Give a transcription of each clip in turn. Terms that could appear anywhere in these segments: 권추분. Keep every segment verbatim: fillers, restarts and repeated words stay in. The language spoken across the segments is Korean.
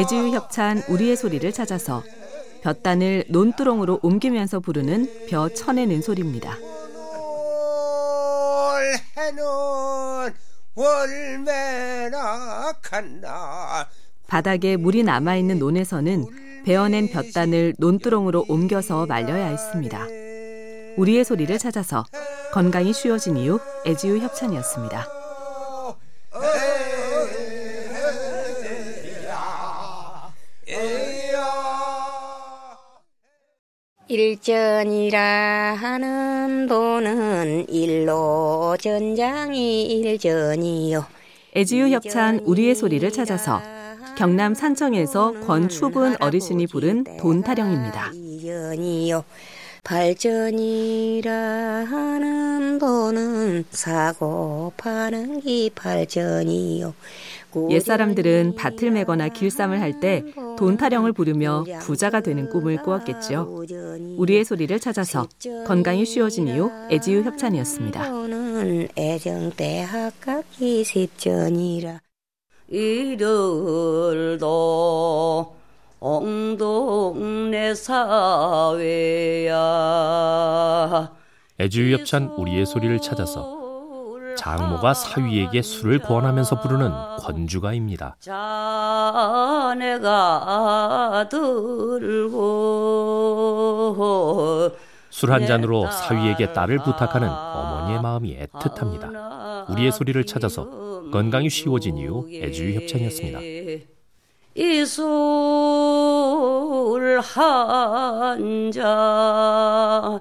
애지유 협찬 우리의 소리를 찾아서 벼단을 논두렁으로 옮기면서 부르는 벼 쳐내는 소리입니다. 바닥에 물이 남아있는 논에서는 베어낸 벼단을 논두렁으로 옮겨서 말려야 했습니다. 우리의 소리를 찾아서 건강이 쉬워진 이후 애지유 협찬이었습니다. 일전이라 하는 도는 일로 전장이 일전이요. 애지유 협찬 우리의 소리를 찾아서 경남 산청에서 권추분 어르신이 부른 돈 타령입니다. 발전이라 하는 돈은 사고 파는 기 발전이요. 옛사람들은 밭을 메거나 길쌈을 할 때 돈 타령을 부르며 부자가 되는 꿈을 꾸었겠죠. 우리의 소리를 찾아서 건강이 쉬워진 이후 애지유 협찬이었습니다. 이들도 엉동네 사회야. 애지유 협찬 우리의 소리를 찾아서 장모가 사위에게 술을 권하면서 부르는 권주가입니다. 자네가 들고 술 한 잔으로 사위에게 딸을 부탁하는 어머니의 마음이 애틋합니다. 우리의 소리를 찾아서 건강이 쉬워진 이후 애지유 협찬이었습니다. 이 술 한 잔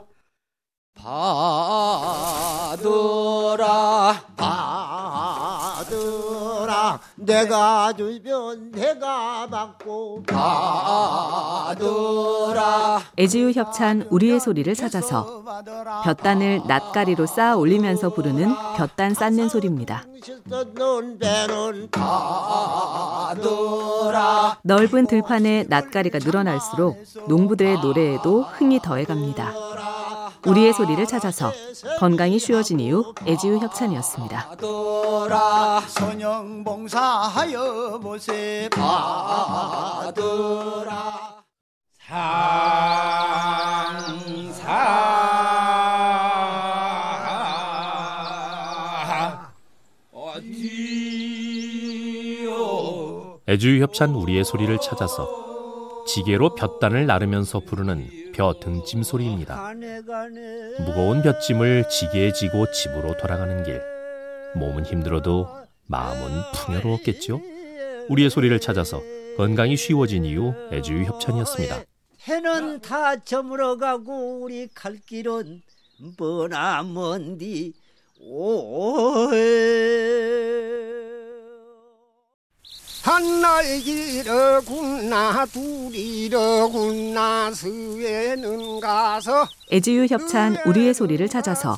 받으라 받으라 내가 주면 내가 받고 받으라. 애지유 협찬 우리의 소리를 찾아서 벼단을 낫가리로 쌓아 올리면서 부르는 벼단 쌓는 소리입니다. 넓은 들판에 낫가리가 늘어날수록 농부들의 노래에도 흥이 더해갑니다. 우리의 소리를 찾아서 건강이 쉬워진 이후 애지유 협찬이었습니다. 애지유 협찬 우리의 소리를 찾아서 지게로 벼단을 나르면서 부르는 벼 등짐 소리입니다. 무거운 벼짐을 지게에 지고 집으로 돌아가는 길. 몸은 힘들어도 마음은 풍요로웠겠죠. 우리의 소리를 찾아서 건강이 쉬워진 이후 애지유 협찬이었습니다. 해는 다 저물어 가고 우리 갈 길은 머나먼디 오해. 한날기르구나 둘이르구나 스웨는 가서. 애지유 협찬 우리의 소리를 찾아서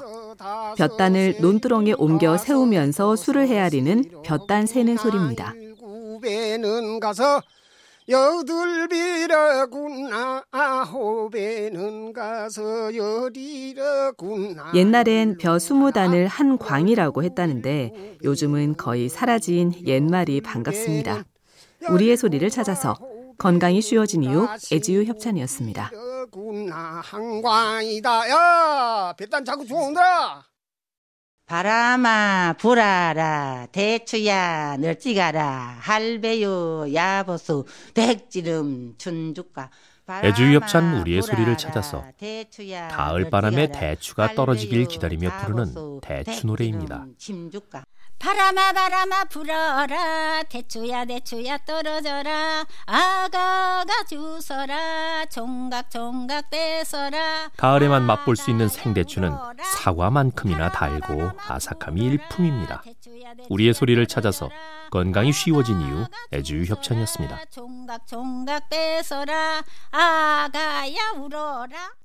벼단을 논두렁에 옮겨 세우면서 술을 헤아리는 벼단 세는 소리입니다. 구배는 가서 여둘비르구나 아홉에는 가서 열이르구나. 옛날엔 벼 스무단을 한 광이라고 했다는데 요즘은 거의 사라진 옛말이 반갑습니다. 우리의 소리를 찾아서 건강이 쉬워진 이후 애지유 협찬이었습니다. 한 광이다. 야, 뱃단 자꾸 주워온다. 바람아 불아라 대추야 널찍아라 할배요 야보수 백지름 춘죽가. 애지유 협찬 우리의 소리를 찾아서 가을 바람에 대추가 떨어지길 기다리며 부르는 대추 노래입니다. 바람아 바람아 불어라 대추야 대추야 떨어져라 아가가 주워라 종각 종각 떼서라. 가을에만 맛볼 수 있는 생대추는 사과만큼이나 달고 아삭함이 일품입니다. 우리의 소리를 찾아서 건강이 쉬워진 이후 애지유 협찬이었습니다. 종각 종각 떼서라 아가야 울어라.